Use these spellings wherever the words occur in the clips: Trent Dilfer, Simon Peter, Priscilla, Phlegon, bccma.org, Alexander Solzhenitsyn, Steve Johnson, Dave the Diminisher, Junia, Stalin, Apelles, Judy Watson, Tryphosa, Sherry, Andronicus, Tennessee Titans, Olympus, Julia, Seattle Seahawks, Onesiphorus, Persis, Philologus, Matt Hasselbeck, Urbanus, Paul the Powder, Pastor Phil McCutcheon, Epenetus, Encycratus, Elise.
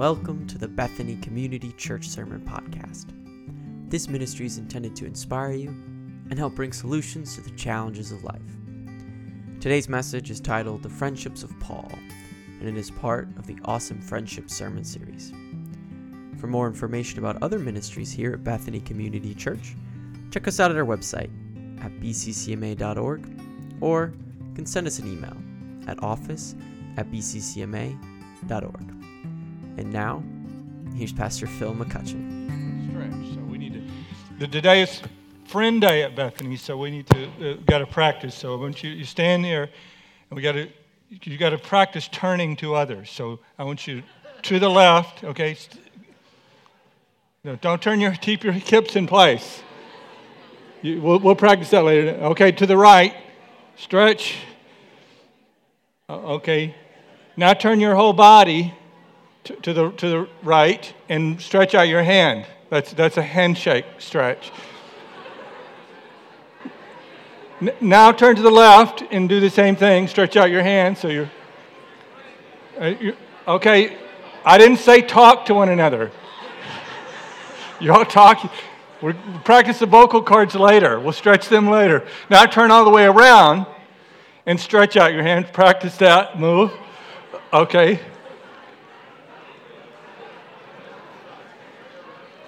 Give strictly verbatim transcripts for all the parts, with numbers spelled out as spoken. Welcome to the Bethany Community Church Sermon Podcast. This ministry is intended to inspire you and help bring solutions to the challenges of life. Today's message is titled The Friendships of Paul, and it is part of the Awesome Friendships sermon series. For more information about other ministries here at Bethany Community Church, check us out at our website at b c c m a dot org, or you can send us an email at office at b c c m a dot org. And now, here's Pastor Phil McCutcheon. Stretch. So we need to. The, today is Friend Day at Bethany, so we need to uh, got to practice. So I want you you stand there, and we got to you got to practice turning to others. So I want you to the left. Okay. No, don't turn your keep your hips in place. You, we'll, we'll practice that later. Okay, to the right. Stretch. Uh, okay. Now turn your whole body To, to the to the right and stretch out your hand. That's that's a handshake stretch. N- now turn to the left and do the same thing. Stretch out your hand. So you're, uh, you're okay. I didn't say talk to one another. You all talk. We'll practice the vocal cords later. We'll stretch them later. Now turn all the way around and stretch out your hand. Practice that move. Okay.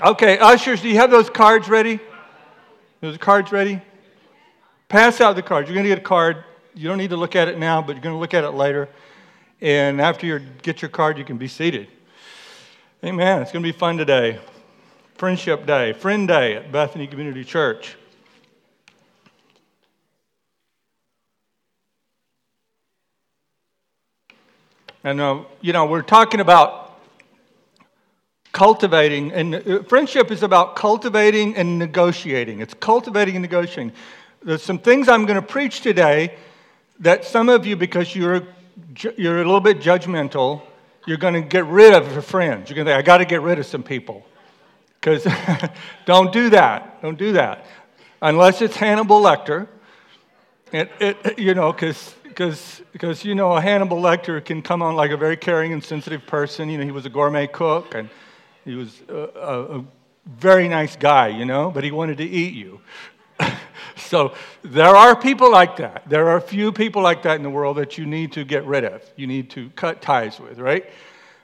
Okay, ushers, do you have those cards ready? Those cards ready? Pass out the cards. You're going to get a card. You don't need to look at it now, but you're going to look at it later. And after you get your card, you can be seated. Amen. It's going to be fun today. Friendship Day, Friend Day at Bethany Community Church. And, uh, you know, we're talking about cultivating, and friendship is about cultivating and negotiating. It's cultivating and negotiating. There's some things I'm going to preach today that some of you, because you're you're a little bit judgmental, you're going to get rid of your friends. You're going to think, I got to get rid of some people. Because don't do that. Don't do that. Unless it's Hannibal Lecter. It, it, you know, because... Because, because you know, Hannibal Lecter can come on like a very caring and sensitive person. You know, he was a gourmet cook, and he was a, a, a very nice guy, you know, but he wanted to eat you. So there are people like that. There are a few people like that in the world that you need to get rid of. You need to cut ties with, right?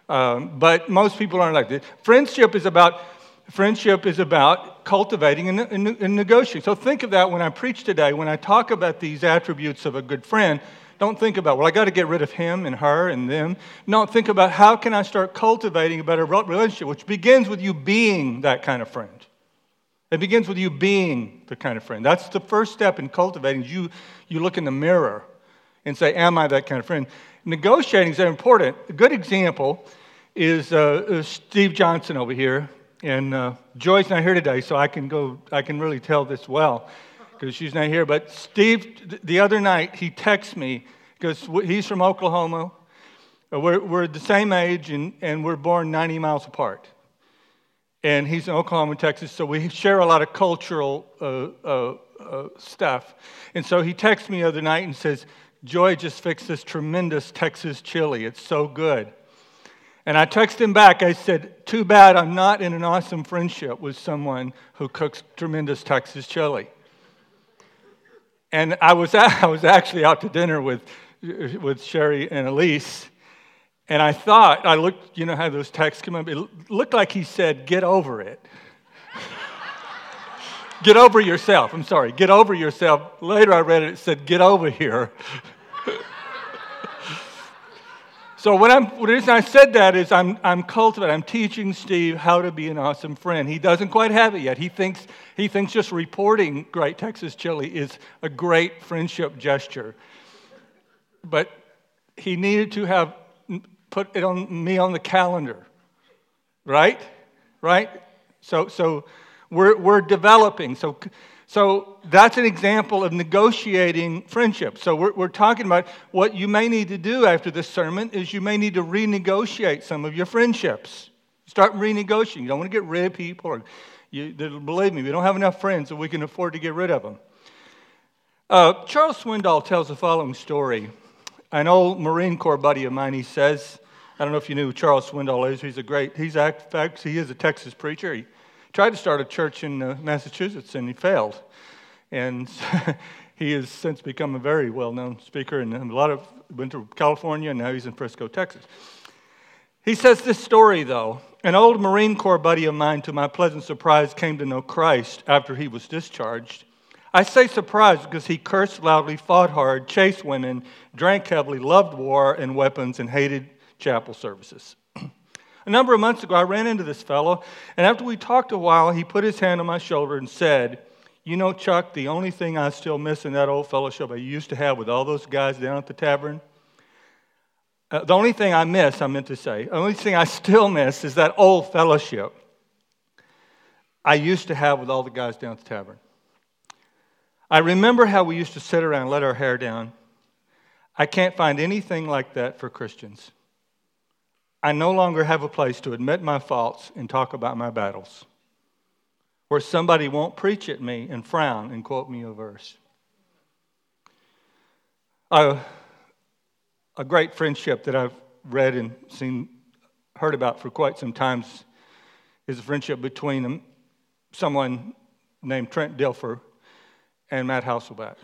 Um, but most people aren't like that. Friendship is about friendship is about cultivating and, and, and negotiating. So think of that when I preach today. When I talk about these attributes of a good friend, don't think about, well, I got to get rid of him and her and them. No, think about how can I start cultivating a better relationship, which begins with you being that kind of friend. It begins with you being the kind of friend. That's the first step in cultivating. You you look in the mirror and say, am I that kind of friend? Negotiating is important. A good example is uh, Steve Johnson over here. And uh, Joy's not here today, so I can go. I can really tell this well because she's not here. But Steve, the other night, he texts me because he's from Oklahoma. We're we're the same age, and, and we're born ninety miles apart. And he's in Oklahoma, Texas, so we share a lot of cultural uh, uh, uh, stuff. And so he texts me the other night and says, "Joy just fixed this tremendous Texas chili. It's so good." And I texted him back. I said, too bad I'm not in an awesome friendship with someone who cooks tremendous Texas chili. And I was at, I was actually out to dinner with with Sherry and Elise. And I thought, I looked, you know how those texts come up? It looked like he said, get over it. Get over yourself. I'm sorry. Get over yourself. Later I read it. It said, get over here. So what I'm, the reason I said that is I'm I'm cultivating. I'm teaching Steve how to be an awesome friend. He doesn't quite have it yet. He thinks he thinks just reporting Great Texas Chili is a great friendship gesture. But he needed to have put it on me on the calendar, right? Right? So so we're we're developing. So. So that's an example of negotiating friendship. So we're, we're talking about what you may need to do after this sermon is you may need to renegotiate some of your friendships. Start renegotiating. You don't want to get rid of people. Or you, believe me, we don't have enough friends that we can afford to get rid of them. Uh, Charles Swindoll tells the following story. An old Marine Corps buddy of mine, he says, I don't know if you knew who Charles Swindoll is. He's a great, he's act, he is a Texas preacher. He tried to start a church in uh, Massachusetts, and he failed. And he has since become a very well-known speaker, and a lot of, went to California, and now he's in Frisco, Texas. He says this story, though. An old Marine Corps buddy of mine, to my pleasant surprise, came to know Christ after he was discharged. I say surprised because he cursed loudly, fought hard, chased women, drank heavily, loved war and weapons, and hated chapel services. A number of months ago, I ran into this fellow, and after we talked a while, he put his hand on my shoulder and said, "You know, Chuck, the only thing I still miss in that old fellowship I used to have with all those guys down at the tavern, uh, the only thing I miss, I meant to say, the only thing I still miss is that old fellowship I used to have with all the guys down at the tavern. I remember how we used to sit around and let our hair down. I can't find anything like that for Christians. I no longer have a place to admit my faults and talk about my battles, where somebody won't preach at me and frown and quote me a verse." A, a great friendship that I've read and seen, heard about for quite some time is a friendship between someone named Trent Dilfer and Matt Hasselbeck.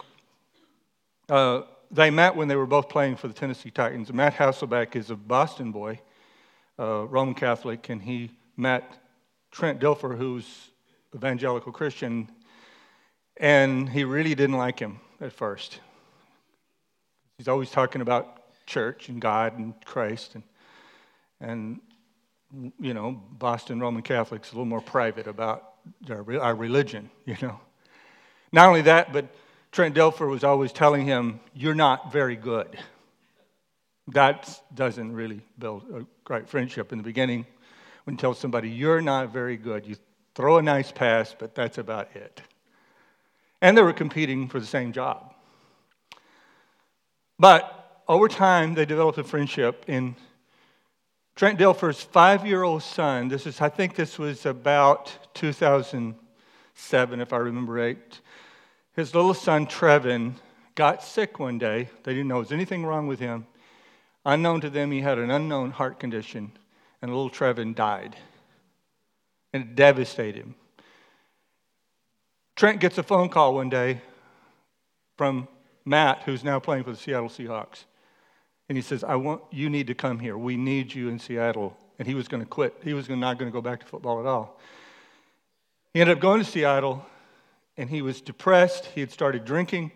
Uh, they met when they were both playing for the Tennessee Titans. Matt Hasselbeck is a Boston boy, uh, Roman Catholic, and he met Trent Dilfer, who's evangelical Christian, and he really didn't like him at first. He's always talking about church and God and Christ, and, and you know, Boston Roman Catholics a little more private about their, our religion, you know. Not only that, but Trent Dilfer was always telling him, "You're not very good." That doesn't really build a great friendship in the beginning. When you tell somebody, "You're not very good," you throw a nice pass, but that's about it. And they were competing for the same job. But over time, they developed a friendship. In Trent Dilfer's five-year-old son, this is, I think this was about two thousand seven, if I remember right, his little son, Trevin, got sick one day. They didn't know there was anything wrong with him. Unknown to them, he had an unknown heart condition, and little Trevin died. And it devastated him. Trent gets a phone call one day from Matt, who's now playing for the Seattle Seahawks. And he says, I want you need to come here. We need you in Seattle. And he was going to quit. He was not going to go back to football at all. He ended up going to Seattle, and he was depressed. He had started drinking.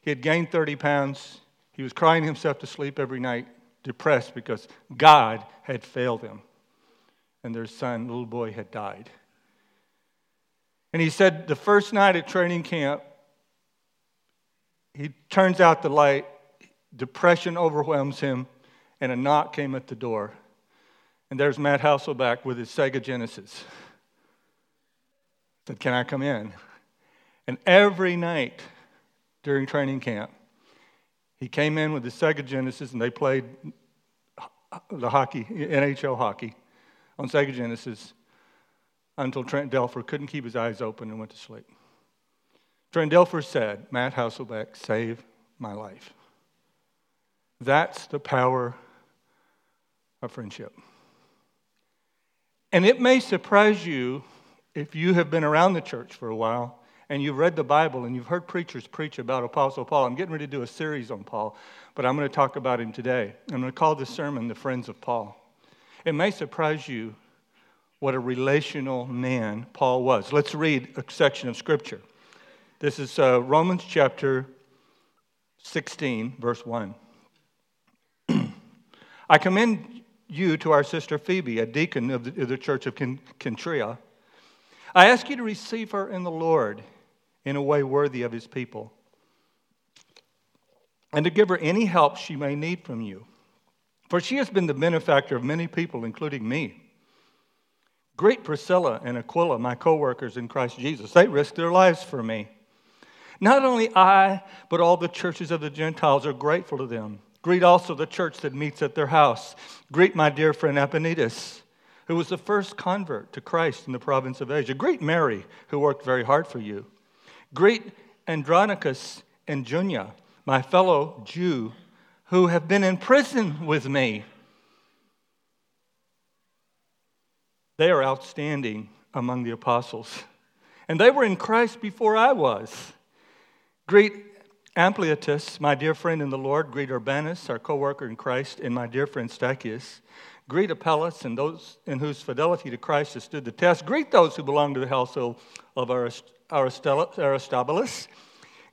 He had gained thirty pounds. He was crying himself to sleep every night, depressed because God had failed him. And their son, little boy, had died. And he said the first night at training camp, he turns out the light, depression overwhelms him, and a knock came at the door. And there's Matt Hasselbeck with his Sega Genesis. Said, "Can I come in?" And every night during training camp, he came in with the Sega Genesis, and they played the hockey, N H L hockey, on Sega Genesis until Trent Dilfer couldn't keep his eyes open and went to sleep. Trent Dilfer said, "Matt Hasselbeck saved my life." That's the power of friendship. And it may surprise you if you have been around the church for a while and you've read the Bible and you've heard preachers preach about Apostle Paul. I'm getting ready to do a series on Paul, but I'm going to talk about him today. I'm going to call this sermon "The Friends of Paul." It may surprise you what a relational man Paul was. Let's read a section of Scripture. This is uh, Romans chapter sixteen, verse one. "I commend you to our sister Phoebe, a deacon of the, of the church of Kentria. I ask you to receive her in the Lord in a way worthy of his people, and to give her any help she may need from you. For she has been the benefactor of many people, including me. Great Priscilla and Aquila, my co-workers in Christ Jesus. They risked their lives for me. Not only I, but all the churches of the Gentiles are grateful to them. Greet also the church that meets at their house. Greet my dear friend Epenetus, who was the first convert to Christ in the province of Asia. Greet Mary, who worked very hard for you. Greet Andronicus and Junia, my fellow Jew, who have been in prison with me. They are outstanding among the apostles. And they were in Christ before I was. Greet Ampliatus, my dear friend in the Lord. Greet Urbanus, our co-worker in Christ, and my dear friend Stachys. Greet Apelles and those in whose fidelity to Christ has stood the test. Greet those who belong to the household of Arist- Aristobulus. Aristobulus.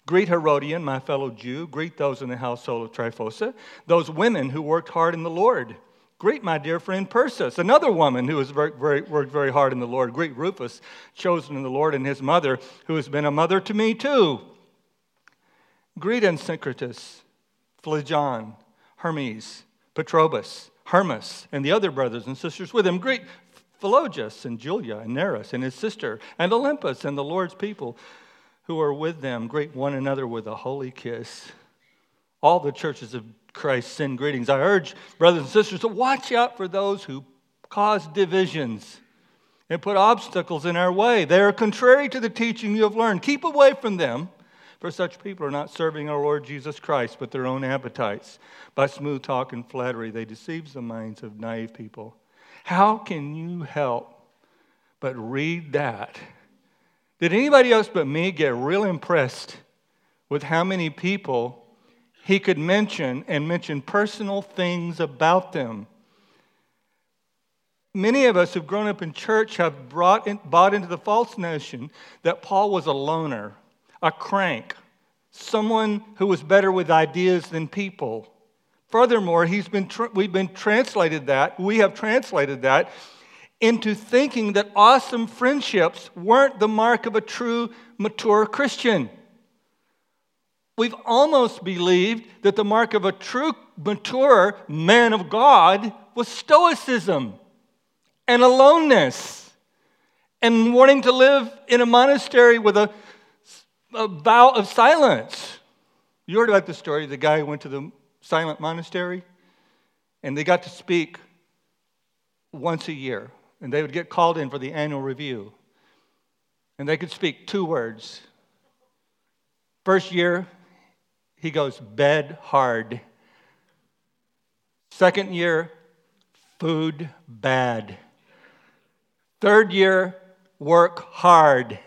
Greet Herodian, my fellow Jew. Greet those in the household of Tryphosa, those women who worked hard in the Lord. Greet my dear friend Persis, another woman who has worked very, worked very hard in the Lord. Greet Rufus, chosen in the Lord, and his mother, who has been a mother to me too. Greet Encycratus, Phlegon, Hermes, Petrobus, Hermas, and the other brothers and sisters with him. Greet Philologus and Julia and Nerus and his sister and Olympus and the Lord's people who are with them. Greet one another with a holy kiss. All the churches of Christ send greetings. I urge brothers and sisters to watch out for those who cause divisions and put obstacles in our way. They are contrary to the teaching you have learned. Keep away from them, for such people are not serving our Lord Jesus Christ, but their own appetites. By smooth talk and flattery, they deceive the minds of naive people. How can you help but read that? Did anybody else but me get real impressed with how many people he could mention and mention personal things about them? Many of us who've grown up in church have brought in, bought into the false notion that Paul was a loner, a crank, someone who was better with ideas than people. Furthermore, he's been tra- we've been translated that, we have translated that into thinking that awesome friendships weren't the mark of a true, mature Christian. We've almost believed that the mark of a true, mature man of God was stoicism and aloneness and wanting to live in a monastery with a, a vow of silence. You heard about the story of the guy who went to the silent monastery and they got to speak once a year. And they would get called in for the annual review. And they could speak two words. First year, he goes, bed hard. Second year, food bad. Third year, work hard.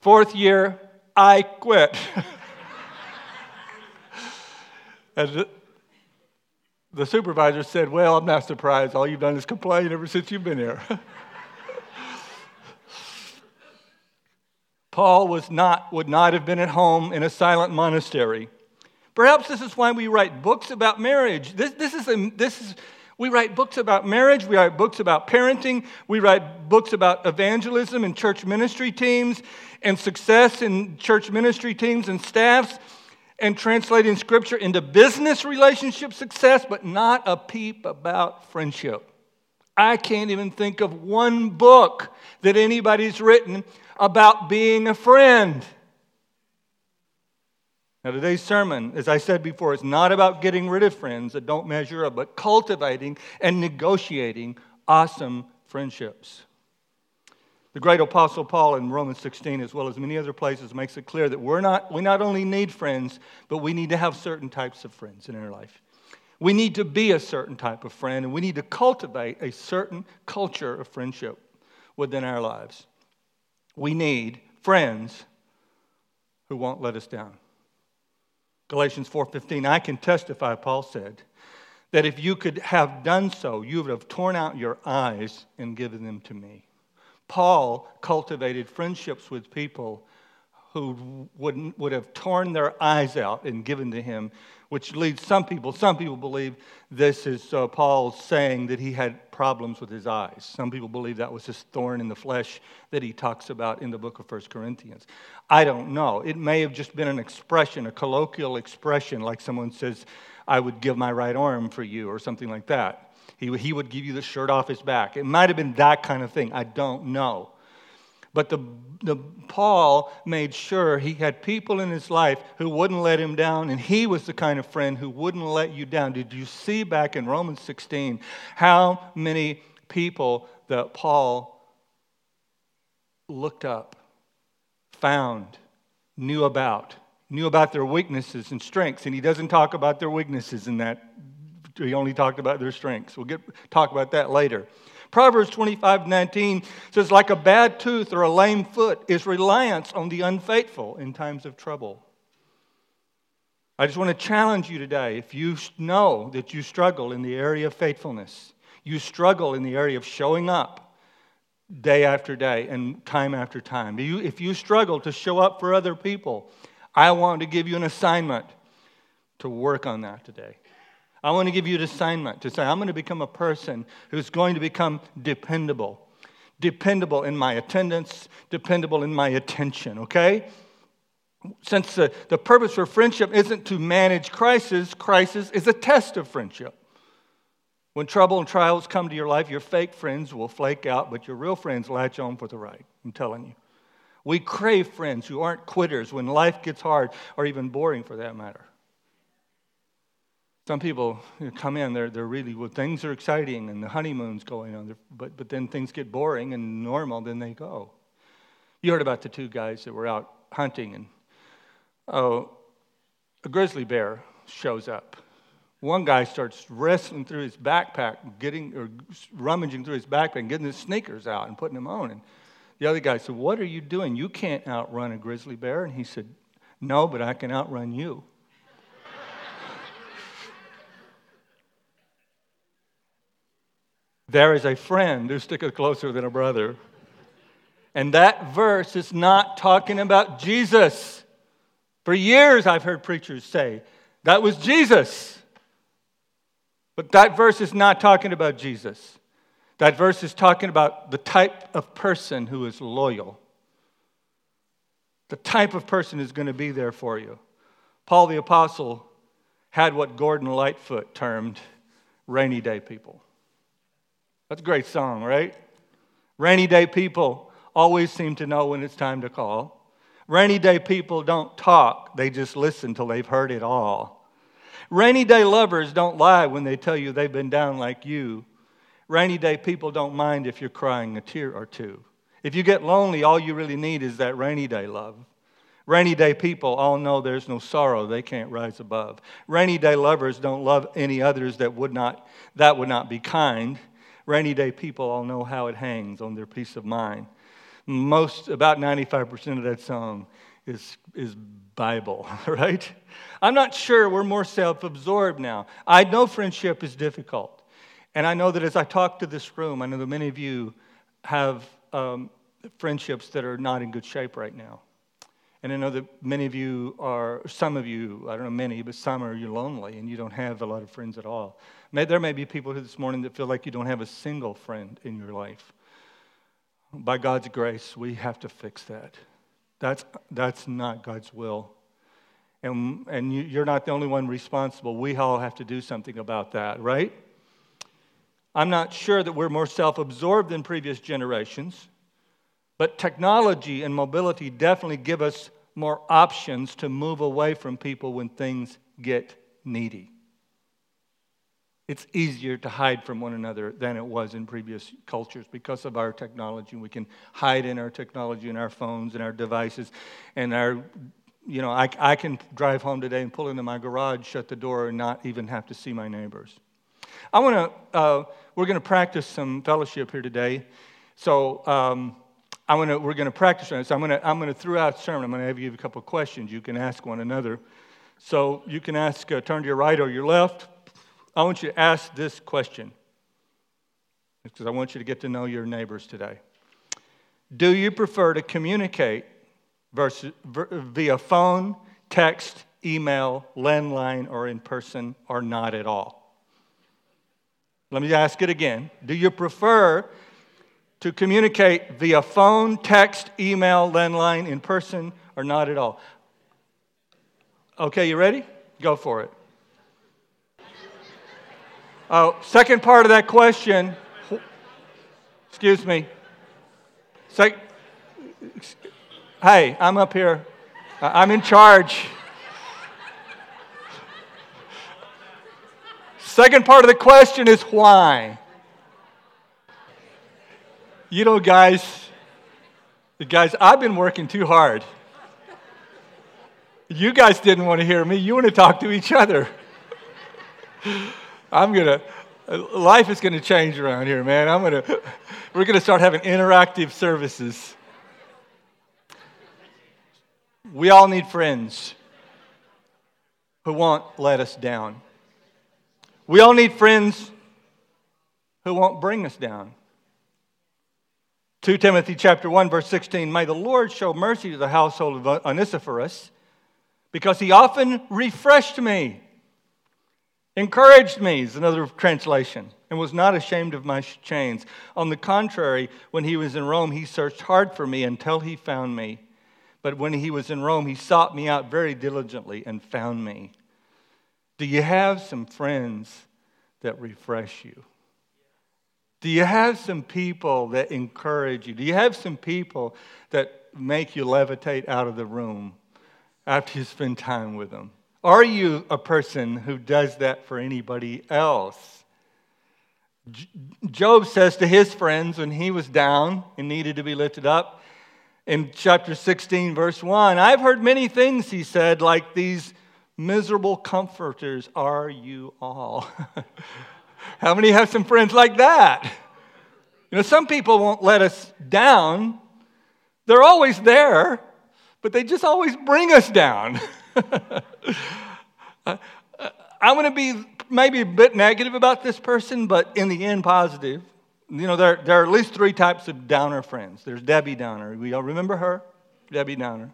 Fourth year, I quit. And the supervisor said, well, I'm not surprised. All you've done is complain ever since you've been here. Paul was not, would not have been at home in a silent monastery. Perhaps this is why we write books about marriage. This, this is a, this is, we write books about marriage. We write books about parenting. We write books about evangelism and church ministry teams and success in church ministry teams and staffs, and translating Scripture into business relationship success, but not a peep about friendship. I can't even think of one book that anybody's written about being a friend. Now, today's sermon, as I said before, is not about getting rid of friends that don't measure up, but cultivating and negotiating awesome friendships. The great Apostle Paul in Romans sixteen, as well as many other places, makes it clear that we're not, we not only need friends, but we need to have certain types of friends in our life. We need to be a certain type of friend, and we need to cultivate a certain culture of friendship within our lives. We need friends who won't let us down. Galatians four fifteen, I can testify, Paul said, that if you could have done so, you would have torn out your eyes and given them to me. Paul cultivated friendships with people who would would have torn their eyes out and given to him, which leads some people, some people believe this is uh, Paul saying that he had problems with his eyes. Some people believe that was his thorn in the flesh that he talks about in the book of First Corinthians. I don't know. It may have just been an expression, a colloquial expression, like someone says, I would give my right arm for you or something like that. He, he would give you the shirt off his back. It might have been that kind of thing. I don't know. But the, the Paul made sure he had people in his life who wouldn't let him down, and he was the kind of friend who wouldn't let you down. Did you see back in Romans sixteen how many people that Paul looked up, found, knew about, knew about their weaknesses and strengths, and he doesn't talk about their weaknesses in that He only talked about their strengths. We'll get talk about that later. Proverbs twenty-five nineteen says, like a bad tooth or a lame foot is reliance on the unfaithful in times of trouble. I just want to challenge you today. If you know that you struggle in the area of faithfulness, you struggle in the area of showing up day after day and time after time. If you struggle to show up for other people, I want to give you an assignment to work on that today. I want to give you an assignment to say, I'm going to become a person who's going to become dependable. Dependable in my attendance, dependable in my attention, okay? Since the, the purpose for friendship isn't to manage crisis, crisis is a test of friendship. When trouble and trials come to your life, your fake friends will flake out, but your real friends latch on for the ride. I'm telling you. We crave friends who aren't quitters when life gets hard or even boring for that matter. Some people come in, they're, they're really, well, things are exciting and the honeymoon's going on, but, but then things get boring and normal, then they go. You heard about the two guys that were out hunting and oh, a grizzly bear shows up. One guy starts wrestling through his backpack, getting or rummaging through his backpack and getting his sneakers out and putting them on. And the other guy said, what are you doing? You can't outrun a grizzly bear. And he said, no, but I can outrun you. There is a friend who sticketh closer than a brother. And that verse is not talking about Jesus. For years I've heard preachers say, that was Jesus. But that verse is not talking about Jesus. That verse is talking about the type of person who is loyal. The type of person who's going to be there for you. Paul the Apostle had what Gordon Lightfoot termed rainy day people. That's a great song, right? Rainy day people always seem to know when it's time to call. Rainy day people don't talk. They just listen till they've heard it all. Rainy day lovers don't lie when they tell you they've been down like you. Rainy day people don't mind if you're crying a tear or two. If you get lonely, all you really need is that rainy day love. Rainy day people all know there's no sorrow they can't rise above. Rainy day lovers don't love any others that would not, that would not be kind. Rainy day people all know how it hangs on their peace of mind. Most, about ninety-five percent of that song is is Bible, right? I'm not sure. We're more self-absorbed now. I know friendship is difficult. And I know that as I talk to this room, I know that many of you have um, friendships that are not in good shape right now. And I know that many of you are, some of you, I don't know many, but some are you're lonely and you don't have a lot of friends at all. May, there may be people here this morning that feel like you don't have a single friend in your life. By God's grace, we have to fix that. That's that's not God's will. And, and you, you're not the only one responsible. We all have to do something about that, right? I'm not sure that we're more self-absorbed than previous generations, but technology and mobility definitely give us more options to move away from people when things get needy. It's easier to hide from one another than it was in previous cultures because of our technology. We can hide in our technology and our phones and our devices and our, you know, I, I can drive home today and pull into my garage, shut the door, and not even have to see my neighbors. I want to, uh, we're going to practice some fellowship here today. So, um, I want to, we're going to practice on this. I'm going to, I'm going to, throughout the sermon, I'm going to have you a couple of questions you can ask one another. So you can ask, uh, turn to your right or your left. I want you to ask this question, because I want you to get to know your neighbors today. Do you prefer to communicate versus, via phone, text, email, landline, or in person, or not at all? Let me ask it again. Do you prefer to communicate via phone, text, email, landline, in person, or not at all? Okay, you ready? Go for it. Oh, second part of that question, excuse me, Sec- hey, I'm up here, I'm in charge. Second part of the question is why? You know, guys, guys, I've been working too hard. You guys didn't want to hear me, you want to talk to each other. I'm going to, life is going to change around here, man. I'm going to, we're going to start having interactive services. We all need friends who won't let us down. We all need friends who won't bring us down. Second Timothy chapter one, verse sixteen, may the Lord show mercy to the household of Onesiphorus, because he often refreshed me, encouraged me, is another translation, and was not ashamed of my chains. On the contrary, when he was in Rome, he searched hard for me until he found me. But when he was in Rome, he sought me out very diligently and found me. Do you have some friends that refresh you? Do you have some people that encourage you? Do you have some people that make you levitate out of the room after you spend time with them? Are you a person who does that for anybody else? Job says to his friends when he was down and needed to be lifted up, in chapter sixteen, verse one, I've heard many things, he said, like these miserable comforters are you all. How many have some friends like that? You know, some people won't let us down. They're always there, but they just always bring us down. I, I'm going to be maybe a bit negative about this person, but in the end, positive. You know, there, there are at least three types of Downer friends. There's Debbie Downer. We all remember her, Debbie Downer.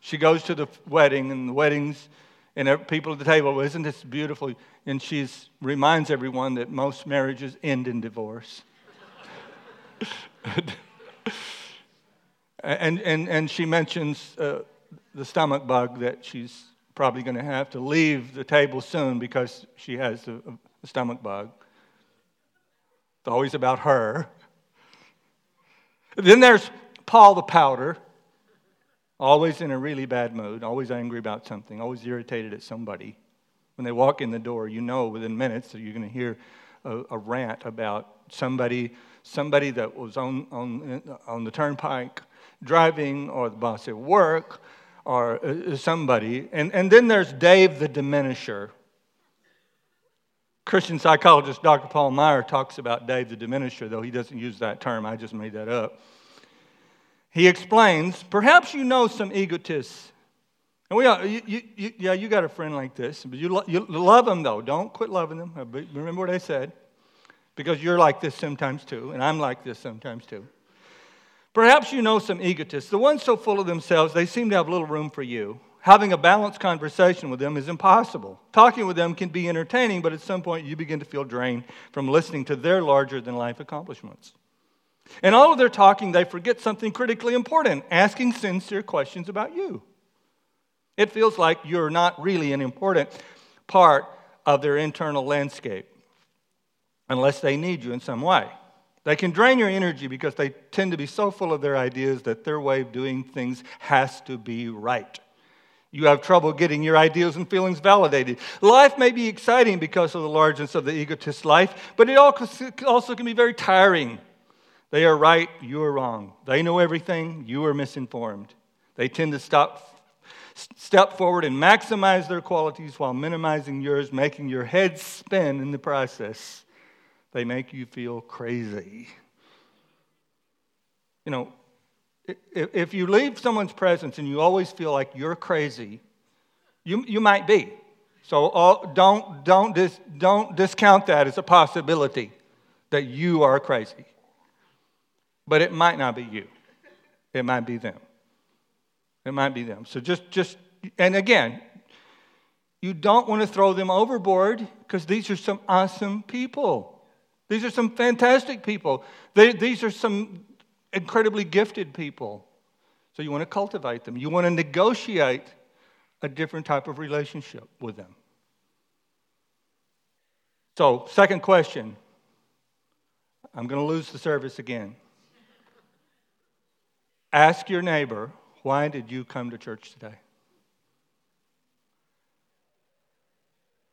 She goes to the wedding, and the weddings, and people at the table, well, isn't this beautiful? And she reminds everyone that most marriages end in divorce. and, and and she mentions uh, the stomach bug that she's probably going to have to leave the table soon because she has a, a stomach bug. It's always about her. Then there's Paul the Powder. Always in a really bad mood, always angry about something, always irritated at somebody. When they walk in the door, you know within minutes that you're going to hear a, a rant about somebody somebody that was on, on, on the turnpike driving, or the boss at work, or uh, somebody. And, and then there's Dave the Diminisher. Christian psychologist Doctor Paul Meyer talks about Dave the Diminisher, though he doesn't use that term. I just made that up. He explains, perhaps you know some egotists. And we all, you, you, you, yeah, you got a friend like this. But you, lo- you love them, though. Don't quit loving them. Remember what I said. Because you're like this sometimes, too. And I'm like this sometimes, too. Perhaps you know some egotists. The ones so full of themselves, they seem to have little room for you. Having a balanced conversation with them is impossible. Talking with them can be entertaining, but at some point you begin to feel drained from listening to their larger-than-life accomplishments. In all of their talking, they forget something critically important, asking sincere questions about you. It feels like you're not really an important part of their internal landscape, unless they need you in some way. They can drain your energy because they tend to be so full of their ideas that their way of doing things has to be right. You have trouble getting your ideas and feelings validated. Life may be exciting because of the largeness of the egotist's life, but it also can be very tiring. They are right, you are wrong. They know everything, you are misinformed. They tend to stop, step forward and maximize their qualities while minimizing yours, making your head spin in the process. They make you feel crazy. You know, if you leave someone's presence and you always feel like you're crazy, you you might be. So all, don't don't dis, don't discount that as a possibility that you are crazy. But it might not be you. It might be them. It might be them. So just, just, and again, you don't want to throw them overboard because these are some awesome people. These are some fantastic people. They, these are some incredibly gifted people. So you want to cultivate them. You want to negotiate a different type of relationship with them. So, second question. I'm going to lose the service again. Ask your neighbor, why did you come to church today?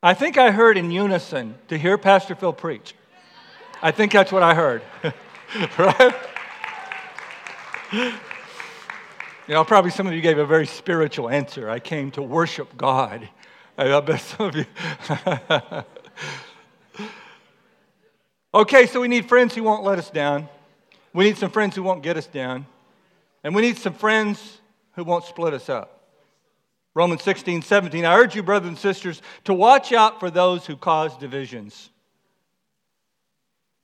I think I heard in unison to hear Pastor Phil preach. I think that's what I heard. Right? You know, probably some of you gave a very spiritual answer. I came to worship God. I bet some of you. Okay, so we need friends who won't let us down. We need some friends who won't get us down. And we need some friends who won't split us up. Romans sixteen, seventeen, I urge you, brothers and sisters, to watch out for those who cause divisions.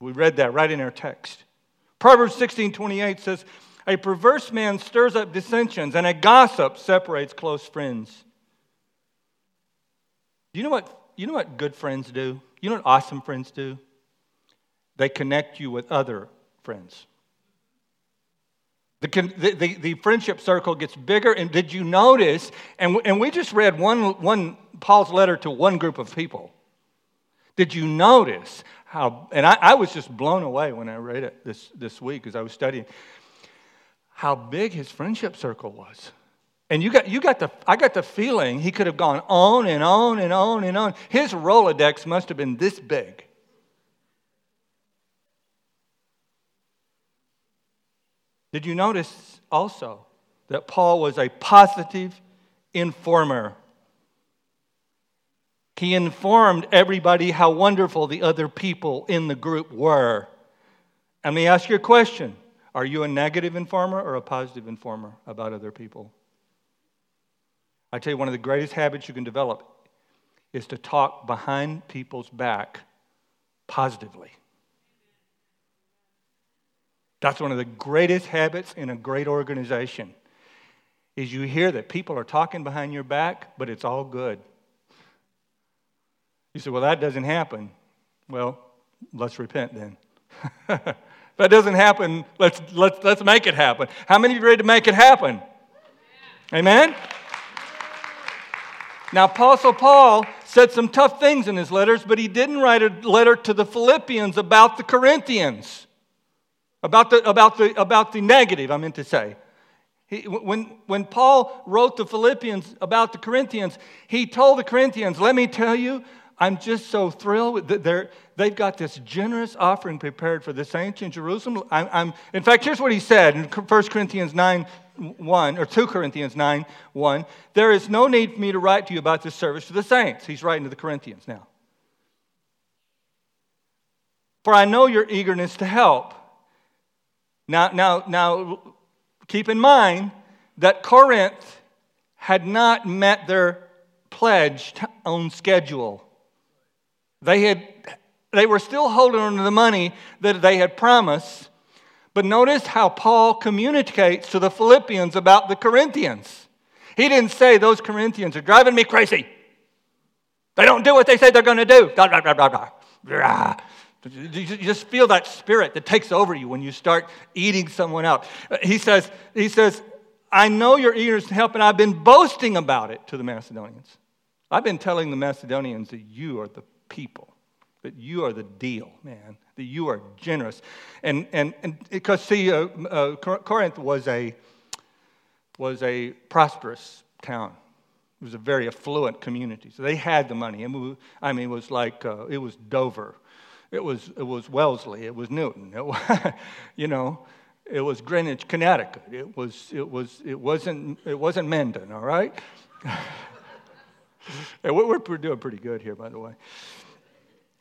We read that right in our text. Proverbs sixteen, twenty-eight says, a perverse man stirs up dissensions, and a gossip separates close friends. You know what, you know what good friends do? You know what awesome friends do? They connect you with other friends. The, the, the friendship circle gets bigger, and did you notice, and, and we just read one, one Paul's letter to one group of people. Did you notice how, and I, I was just blown away when I read it this, this week as I was studying, how big his friendship circle was. And you got you got the I got the feeling he could have gone on and on and on and on. His Rolodex must have been this big. Did you notice also that Paul was a positive informer? He informed everybody how wonderful the other people in the group were. Let me ask you a question. Are you a negative informer or a positive informer about other people? I tell you, one of the greatest habits you can develop is to talk behind people's back positively. That's one of the greatest habits in a great organization, is you hear that people are talking behind your back, but it's all good. You say, well, that doesn't happen. Well, let's repent then. If that doesn't happen, let's, let's, let's make it happen. How many of you are ready to make it happen? Yeah. Amen? Now, Apostle Paul said some tough things in his letters, but he didn't write a letter to the Philippians about the Corinthians, about the about the about the negative. I meant to say, he, when when Paul wrote the Philippians about the Corinthians, he told the Corinthians, "Let me tell you, I'm just so thrilled that they're they've got this generous offering prepared for the saints in Jerusalem." I'm, I'm in fact, here's what he said in First Corinthians nine one or Second Corinthians nine one, there is no need for me to write to you about this service to the saints. He's writing to the Corinthians now. For I know your eagerness to help. Now, now, now, keep in mind that Corinth had not met their pledge on schedule. They had, they were still holding on to the money that they had promised. But notice how Paul communicates to the Philippians about the Corinthians. He didn't say, those Corinthians are driving me crazy. They don't do what they say they're going to do. Blah, blah, blah, blah, blah. You just feel that spirit that takes over you when you start eating someone up. He says, he says, I know your ears help, and I've been boasting about it to the Macedonians. I've been telling the Macedonians that you are the people. That you are the deal, man. That you are generous, and and and because see, uh, uh, Corinth was a was a prosperous town. It was a very affluent community, so they had the money. And we, I mean, it was like uh, it was Dover, it was it was Wellesley, it was Newton, it was, you know, it was Greenwich, Connecticut. It was it was it wasn't it wasn't Mendon. All right, and we're doing pretty good here, by the way.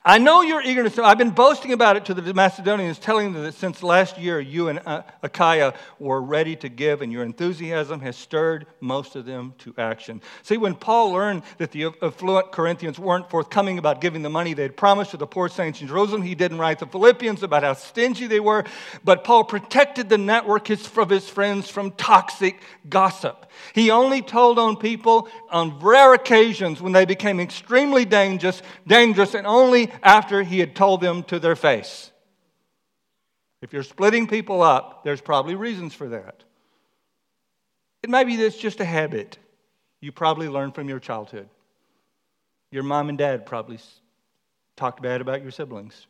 I know your eagerness. I've been boasting about it to the Macedonians, telling them that since last year you and Achaia were ready to give, and your enthusiasm has stirred most of them to action. See, when Paul learned that the affluent Corinthians weren't forthcoming about giving the money they had promised to the poor saints in Jerusalem, he didn't write the Philippians about how stingy they were, but Paul protected the network of his friends from toxic gossip. He only told on people on rare occasions when they became extremely dangerous, dangerous, and only after he had told them to their face. If you're splitting people up, there's probably reasons for that. It may be that it's just a habit you probably learned from your childhood. Your mom and dad probably talked bad about your siblings.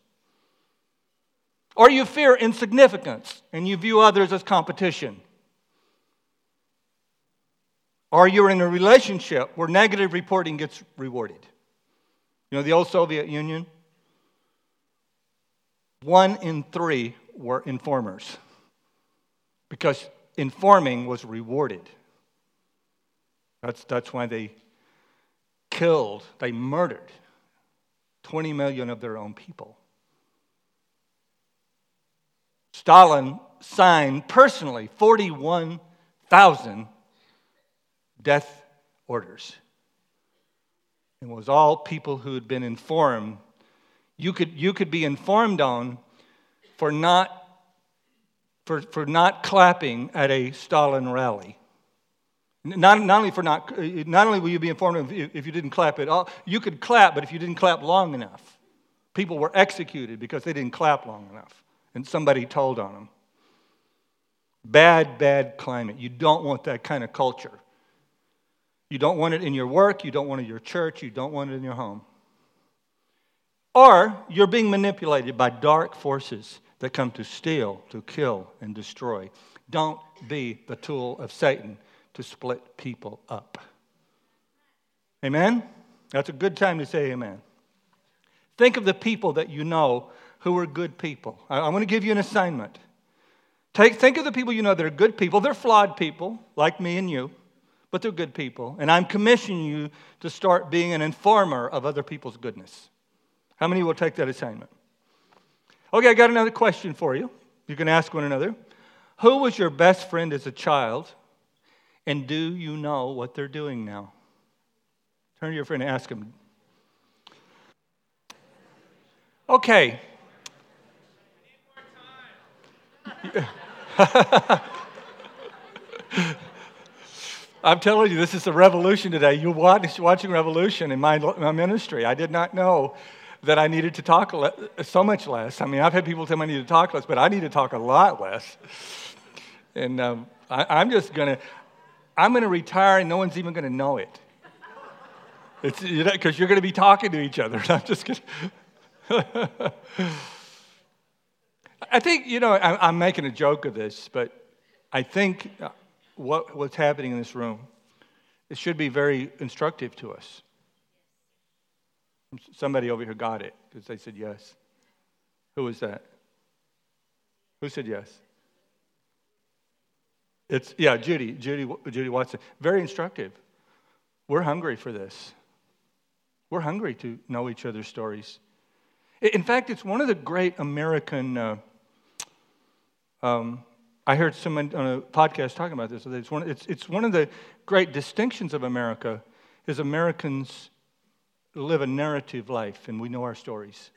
Or you fear insignificance and you view others as competition. Or you're in a relationship where negative reporting gets rewarded. You know, the old Soviet Union, one in three were informers because informing was rewarded. That's, that's why they killed, they murdered twenty million of their own people Stalin signed personally forty-one thousand death orders. It was all people who had been informed. You could, you could be informed on for not for, for not clapping at a Stalin rally. Not, not only for not not only will you be informed if, if you didn't clap at all, you could clap, but if you didn't clap long enough, people were executed because they didn't clap long enough, and somebody told on them. Bad, bad climate. You don't want that kind of culture. You don't want it in your work. You don't want it in your church. You don't want it in your home. Or you're being manipulated by dark forces that come to steal, to kill, and destroy. Don't be the tool of Satan to split people up. Amen? That's a good time to say amen. Think of the people that you know who are good people. I want to give you an assignment. Take, think of the people you know that are good people. They're flawed people, like me and you, but they're good people. And I'm commissioning you to start being an informer of other people's goodness. How many will take that assignment? Okay, I got another question for you. You can ask one another. Who was your best friend as a child, and do you know what they're doing now? Turn to your friend and ask him. Okay. I'm telling you, this is a revolution today. You're watching Revolution in my, my ministry. I did not know that I needed to talk so much less. I mean, I've had people tell me I need to talk less, but I need to talk a lot less. And um, I, I'm just gonna, I'm gonna retire, and no one's even gonna know it. It's because you're gonna be talking to each other. I'm just gonna. I think you know I, I'm making a joke of this, but I think what what's happening in this room, it should be very instructive to us. Somebody over here got it because they said yes. Who was that? Who said yes? It's yeah, Judy, Judy, Judy Watson. Very instructive. We're hungry for this. We're hungry to know each other's stories. In fact, it's one of the great American. Uh, um, I heard someone on a podcast talking about this. It's one. It's it's one of the great distinctions of America is Americans live a narrative life, and we know our stories.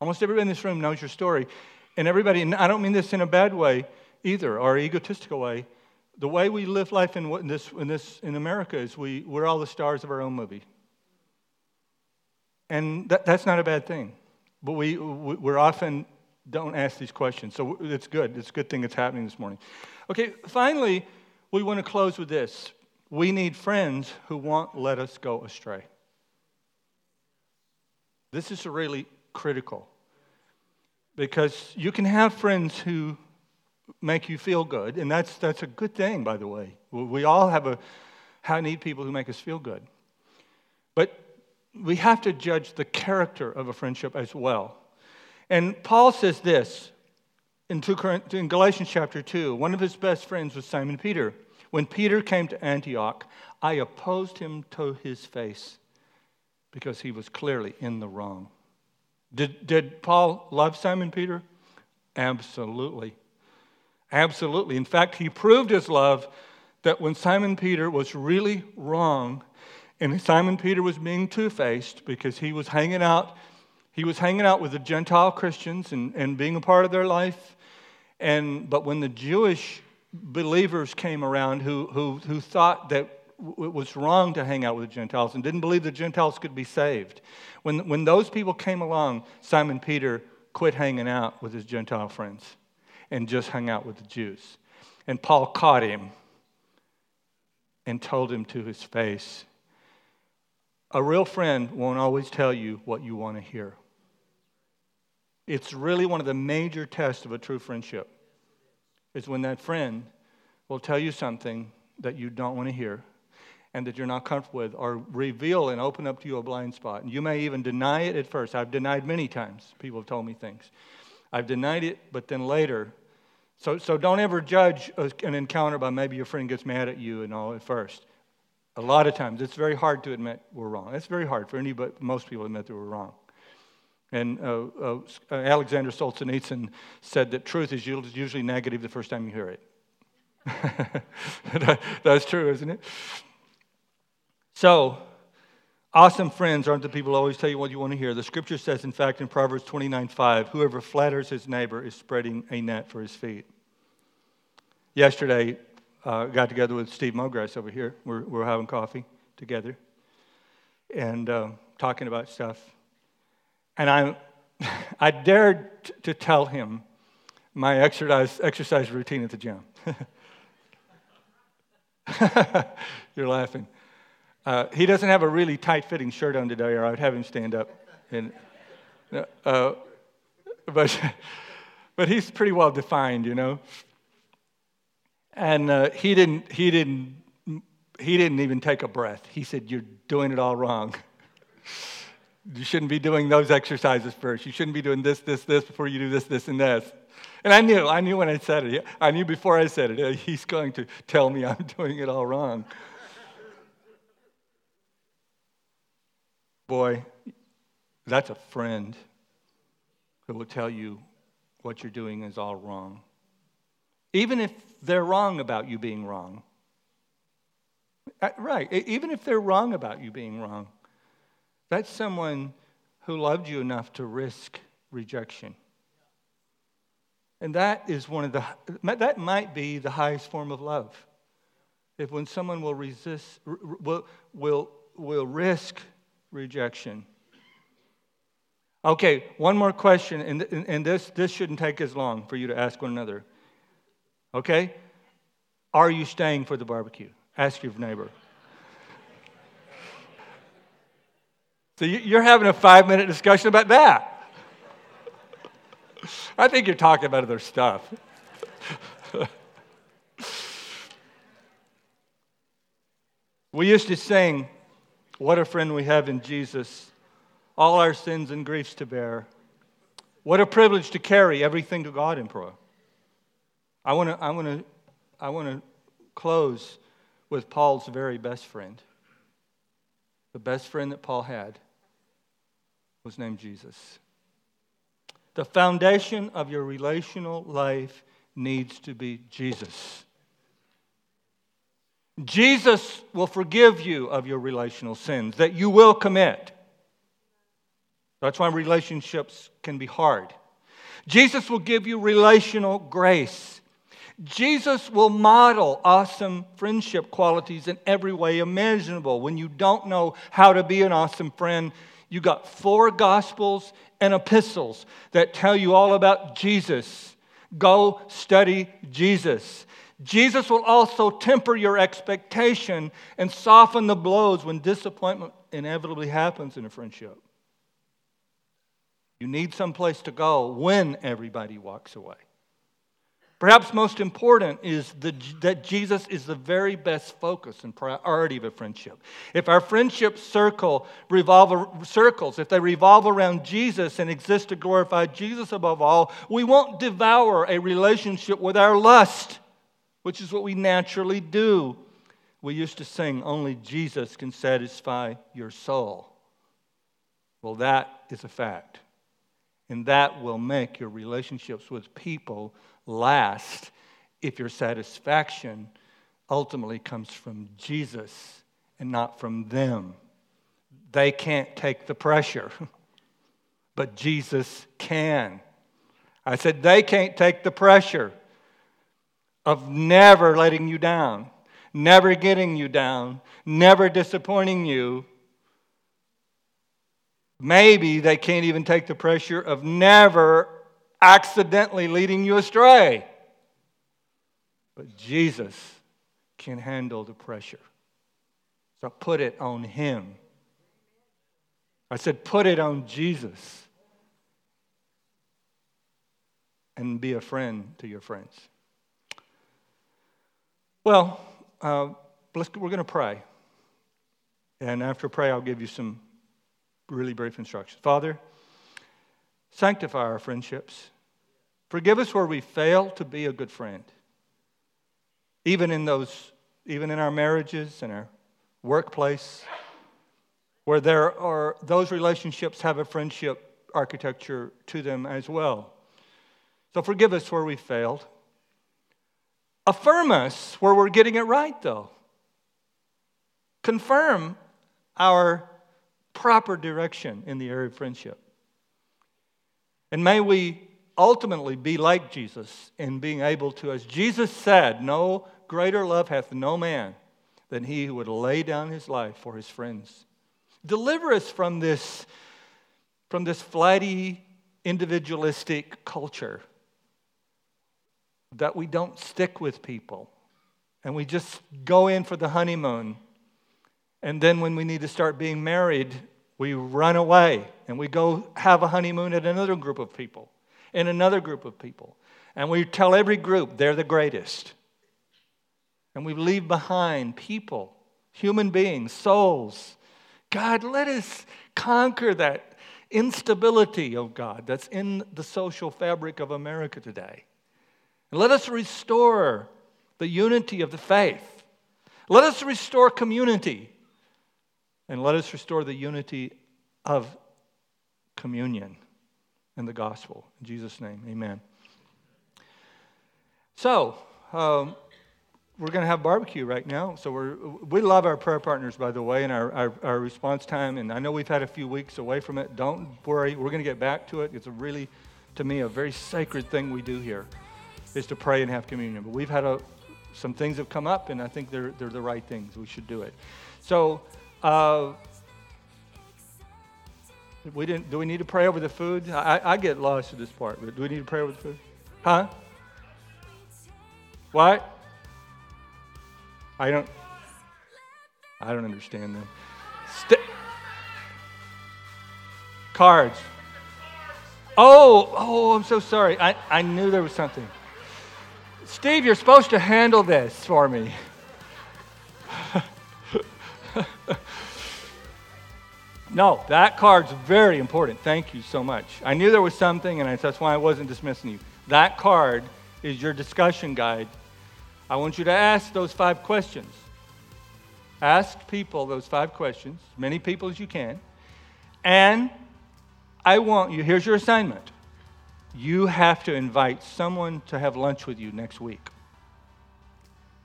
Almost everybody in this room knows your story, and everybody, and I don't mean this in a bad way either, or egotistical way. The way we live life in this in this in America is we we're all the stars of our own movie, and that, that's not a bad thing. But we we're often don't ask these questions, so it's good. It's a good thing it's happening this morning. Okay, finally, we want to close with this: we need friends who won't let us go astray. This is really critical because you can have friends who make you feel good, and that's that's a good thing, by the way. We all have a I need people who make us feel good. But we have to judge the character of a friendship as well. And Paul says this in, in Galatians chapter two. One of his best friends was Simon Peter. When Peter came to Antioch, I opposed him to his face, because he was clearly in the wrong. Did, did Paul love Simon Peter? Absolutely. Absolutely. In fact, he proved his love that when Simon Peter was really wrong, and Simon Peter was being two-faced because he was hanging out, he was hanging out with the Gentile Christians and, and being a part of their life. And but when the Jewish believers came around who who who thought that it was wrong to hang out with the Gentiles and didn't believe the Gentiles could be saved. When when those people came along, Simon Peter quit hanging out with his Gentile friends and just hung out with the Jews. And Paul caught him and told him to his face, a real friend won't always tell you what you want to hear. It's really one of the major tests of a true friendship is when that friend will tell you something that you don't want to hear and that you're not comfortable with, or reveal and open up to you a blind spot. And you may even deny it at first. I've denied many times. People have told me things. I've denied it, but then later. So so don't ever judge an encounter by maybe your friend gets mad at you and all at first. A lot of times, it's very hard to admit we're wrong. It's very hard for anybody, most people admit that we're wrong. And uh, uh, Alexander Solzhenitsyn said that truth is usually negative the first time you hear it. that, that's true, isn't it? So, awesome friends aren't the people who always tell you what you want to hear. The scripture says, in fact, in Proverbs twenty-nine five, whoever flatters his neighbor is spreading a net for his feet. Yesterday, I uh, got together with Steve Mogras over here. We're, we're having coffee together and uh, talking about stuff. And I I dared t- to tell him my exercise exercise routine at the gym. You're laughing. Uh, he doesn't have a really tight-fitting shirt on today, or I'd have him stand up. And uh, but but he's pretty well defined, you know. And uh, he didn't he didn't he didn't even take a breath. He said, "You're doing it all wrong. You shouldn't be doing those exercises first. You shouldn't be doing this, this, this before you do this, this, and this." And I knew, I knew when I said it. I knew before I said it, he's going to tell me I'm doing it all wrong. Boy, that's a friend who will tell you what you're doing is all wrong. Even if they're wrong about you being wrong. Right, even if they're wrong about you being wrong. That's someone who loved you enough to risk rejection. And that is one of the, that might be the highest form of love. If when someone will resist, will, will, will risk rejection. Okay, one more question, and, and this, this shouldn't take as long for you to ask one another. Okay? Are you staying for the barbecue? Ask your neighbor. So you're having a five-minute discussion about that. I think you're talking about other stuff. We used to sing, "What a friend we have in Jesus, all our sins and griefs to bear. What a privilege to carry everything to God in prayer." I want to I want to I want to close with Paul's very best friend. The best friend that Paul had was named Jesus. The foundation of your relational life needs to be Jesus. Jesus will forgive you of your relational sins that you will commit. That's why relationships can be hard. Jesus will give you relational grace. Jesus will model awesome friendship qualities in every way imaginable. When you don't know how to be an awesome friend, you got four Gospels and epistles that tell you all about Jesus. Go study Jesus. Jesus will also temper your expectation and soften the blows when disappointment inevitably happens in a friendship. You need someplace to go when everybody walks away. Perhaps most important is the, that Jesus is the very best focus and priority of a friendship. If our friendship circle revolve, circles, if they revolve around Jesus and exist to glorify Jesus above all, we won't devour a relationship with our lust, which is what we naturally do. We used to sing, "Only Jesus can satisfy your soul." Well, that is a fact. And that will make your relationships with people last if your satisfaction ultimately comes from Jesus and not from them. They can't take the pressure, but Jesus can. I said they can't take the pressure of never letting you down, never getting you down, never disappointing you. Maybe they can't even take the pressure of never accidentally leading you astray. But Jesus can handle the pressure. So put it on him. I said put it on Jesus. And be a friend to your friends. Well, uh, let's, we're going to pray. And after prayer, I'll give you some really brief instructions. Father, sanctify our friendships. Forgive us where we fail to be a good friend. Even in those, even in our marriages and our workplace, where there are those relationships have a friendship architecture to them as well. So forgive us where we failed. Affirm us where we're getting it right, though. Confirm our proper direction in the area of friendship. And may we ultimately be like Jesus in being able to, as Jesus said, no greater love hath no man than he who would lay down his life for his friends. Deliver us from this, from this flighty, individualistic culture that we don't stick with people and we just go in for the honeymoon, and then when we need to start being married, we run away and we go have a honeymoon at another group of people, in another group of people, and we tell every group they're the greatest, and we leave behind people, human beings, souls. God, let us conquer that instability, oh God, that's in the social fabric of America today. Let us restore the unity of the faith. Let us restore community. And let us restore the unity of communion and the gospel. In Jesus' name, amen. So, um, we're going to have barbecue right now. So we're, we love our prayer partners, by the way, and our, our, our response time. And I know we've had a few weeks away from it. Don't worry. We're going to get back to it. It's a really, to me, a very sacred thing we do here is to pray and have communion. But we've had a, some things have come up, and I think they're, they're the right things. We should do it. So uh, we didn't. Do we need to pray over the food? I, I get lost at this part, but do we need to pray over the food? Huh? What? I don't, I don't understand that. St- Cards. Oh, oh, I'm so sorry. I, I knew there was something. Steve, you're supposed to handle this for me. No, that card's very important. Thank you so much. I knew there was something, and I, that's why I wasn't dismissing you. That card is your discussion guide. I want you to ask those five questions. Ask people those five questions, many people as you can. And I want you, here's your assignment. You have to invite someone to have lunch with you next week.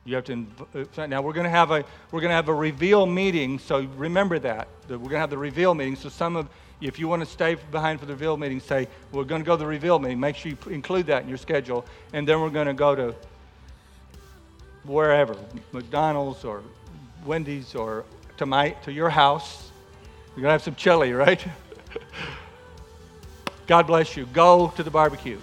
You have to, inv- now we're going to have a, we're going to have a reveal meeting, so remember that. We're going to have the reveal meeting, so some of, if you want to stay behind for the reveal meeting, say, we're going to go to the reveal meeting. Make sure you include that in your schedule, and then we're going to go to wherever, McDonald's or Wendy's or to my to your house. You're going to have some chili, right? God bless you. Go to the barbecue.